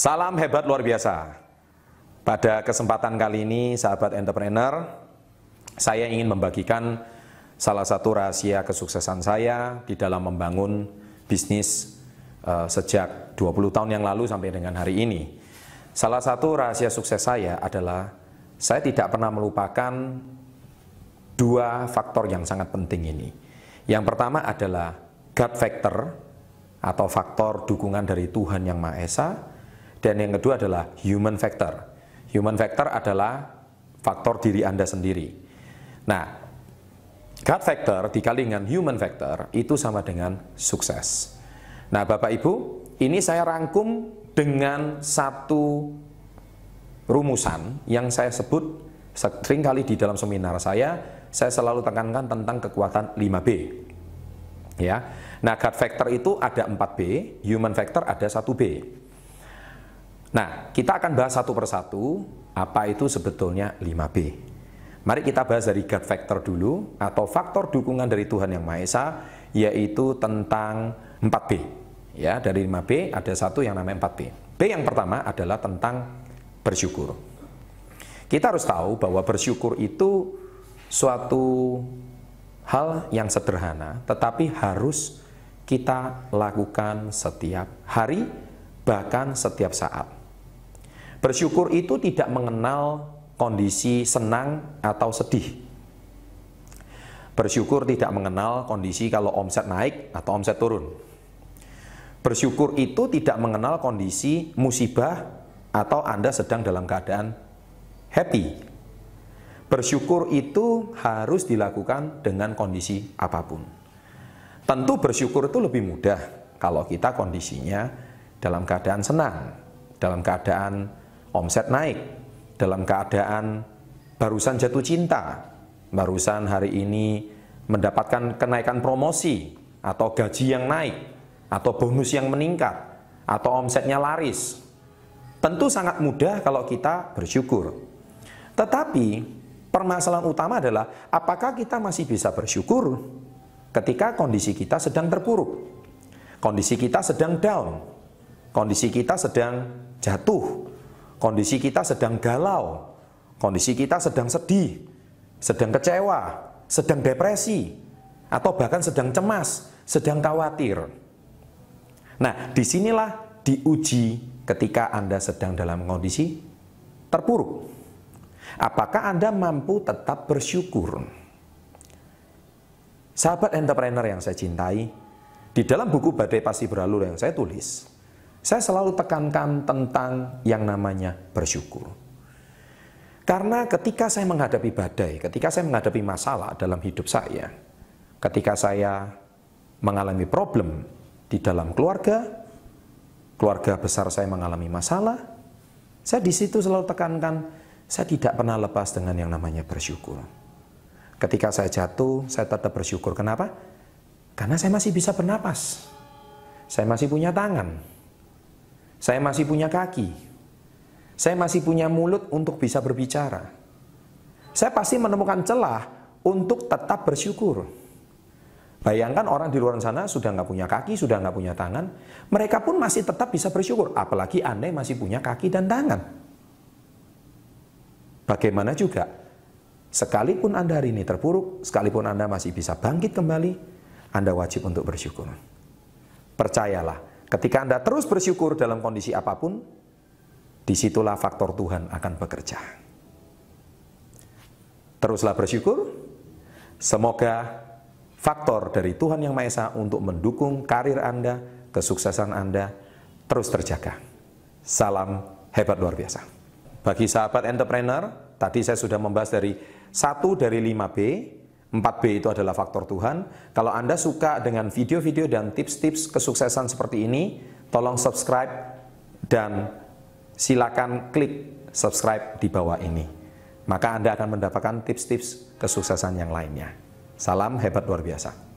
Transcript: Salam hebat luar biasa. Pada kesempatan kali ini, sahabat entrepreneur, saya ingin membagikan salah satu rahasia kesuksesan saya di dalam membangun bisnis sejak 20 tahun yang lalu sampai dengan hari ini. Salah satu rahasia sukses saya adalah saya tidak pernah melupakan dua faktor yang sangat penting ini. Yang pertama adalah God factor atau faktor dukungan dari Tuhan Yang Maha Esa, dan yang kedua adalah human factor. Human factor adalah faktor diri Anda sendiri. Nah, God factor dikali dengan human factor itu sama dengan sukses. Nah, Bapak Ibu, ini saya rangkum dengan satu rumusan yang saya sebut sering kali di dalam seminar saya selalu tekankan tentang kekuatan 5B. Ya. Nah, God factor itu ada 4B, human factor ada 1B. Nah, kita akan bahas satu persatu apa itu sebetulnya 5B. Mari kita bahas dari God factor dulu, atau faktor dukungan dari Tuhan Yang Maha Esa, yaitu tentang 4B. Ya, dari 5B ada satu yang namanya 4B. B yang pertama adalah tentang bersyukur. Kita harus tahu bahwa bersyukur itu suatu hal yang sederhana, tetapi harus kita lakukan setiap hari, bahkan setiap saat. Bersyukur itu tidak mengenal kondisi senang atau sedih. Bersyukur tidak mengenal kondisi kalau omset naik atau omset turun. Bersyukur itu tidak mengenal kondisi musibah atau Anda sedang dalam keadaan happy. Bersyukur itu harus dilakukan dengan kondisi apapun. Tentu bersyukur itu lebih mudah kalau kita kondisinya dalam keadaan senang, dalam keadaan omset naik, dalam keadaan barusan jatuh cinta, barusan hari ini mendapatkan kenaikan promosi, atau gaji yang naik, atau bonus yang meningkat, atau omsetnya laris. Tentu sangat mudah kalau kita bersyukur. Tetapi permasalahan utama adalah apakah kita masih bisa bersyukur ketika kondisi kita sedang terpuruk, kondisi kita sedang down, kondisi kita sedang jatuh, kondisi kita sedang galau, kondisi kita sedang sedih, sedang kecewa, sedang depresi, atau bahkan sedang cemas, sedang khawatir. Nah, disinilah diuji ketika Anda sedang dalam kondisi terpuruk. Apakah Anda mampu tetap bersyukur? Sahabat entrepreneur yang saya cintai, di dalam buku Badai Pasti Berlalu yang saya tulis, saya selalu tekankan tentang yang namanya bersyukur. Karena ketika saya menghadapi badai, ketika saya menghadapi masalah dalam hidup saya, ketika saya mengalami problem di dalam keluarga besar saya mengalami masalah, saya di situ selalu tekankan, saya tidak pernah lepas dengan yang namanya bersyukur. Ketika saya jatuh, saya tetap bersyukur. Kenapa? Karena saya masih bisa bernapas. Saya masih punya tangan. Saya masih punya kaki. Saya masih punya mulut untuk bisa berbicara. Saya pasti menemukan celah untuk tetap bersyukur. Bayangkan orang di luar sana sudah nggak punya kaki, sudah nggak punya tangan. Mereka pun masih tetap bisa bersyukur. Apalagi Anda masih punya kaki dan tangan. Bagaimana juga, sekalipun Anda hari ini terpuruk, sekalipun Anda masih bisa bangkit kembali, Anda wajib untuk bersyukur. Percayalah, ketika Anda terus bersyukur dalam kondisi apapun, disitulah faktor Tuhan akan bekerja. Teruslah bersyukur, semoga faktor dari Tuhan Yang Maha Esa untuk mendukung karir Anda, kesuksesan Anda, terus terjaga. Salam hebat luar biasa. Bagi sahabat entrepreneur, tadi saya sudah membahas dari 1 dari 5B, 4B itu adalah faktor Tuhan. Kalau Anda suka dengan video-video dan tips-tips kesuksesan seperti ini, tolong subscribe dan silakan klik subscribe di bawah ini. Maka Anda akan mendapatkan tips-tips kesuksesan yang lainnya. Salam hebat luar biasa.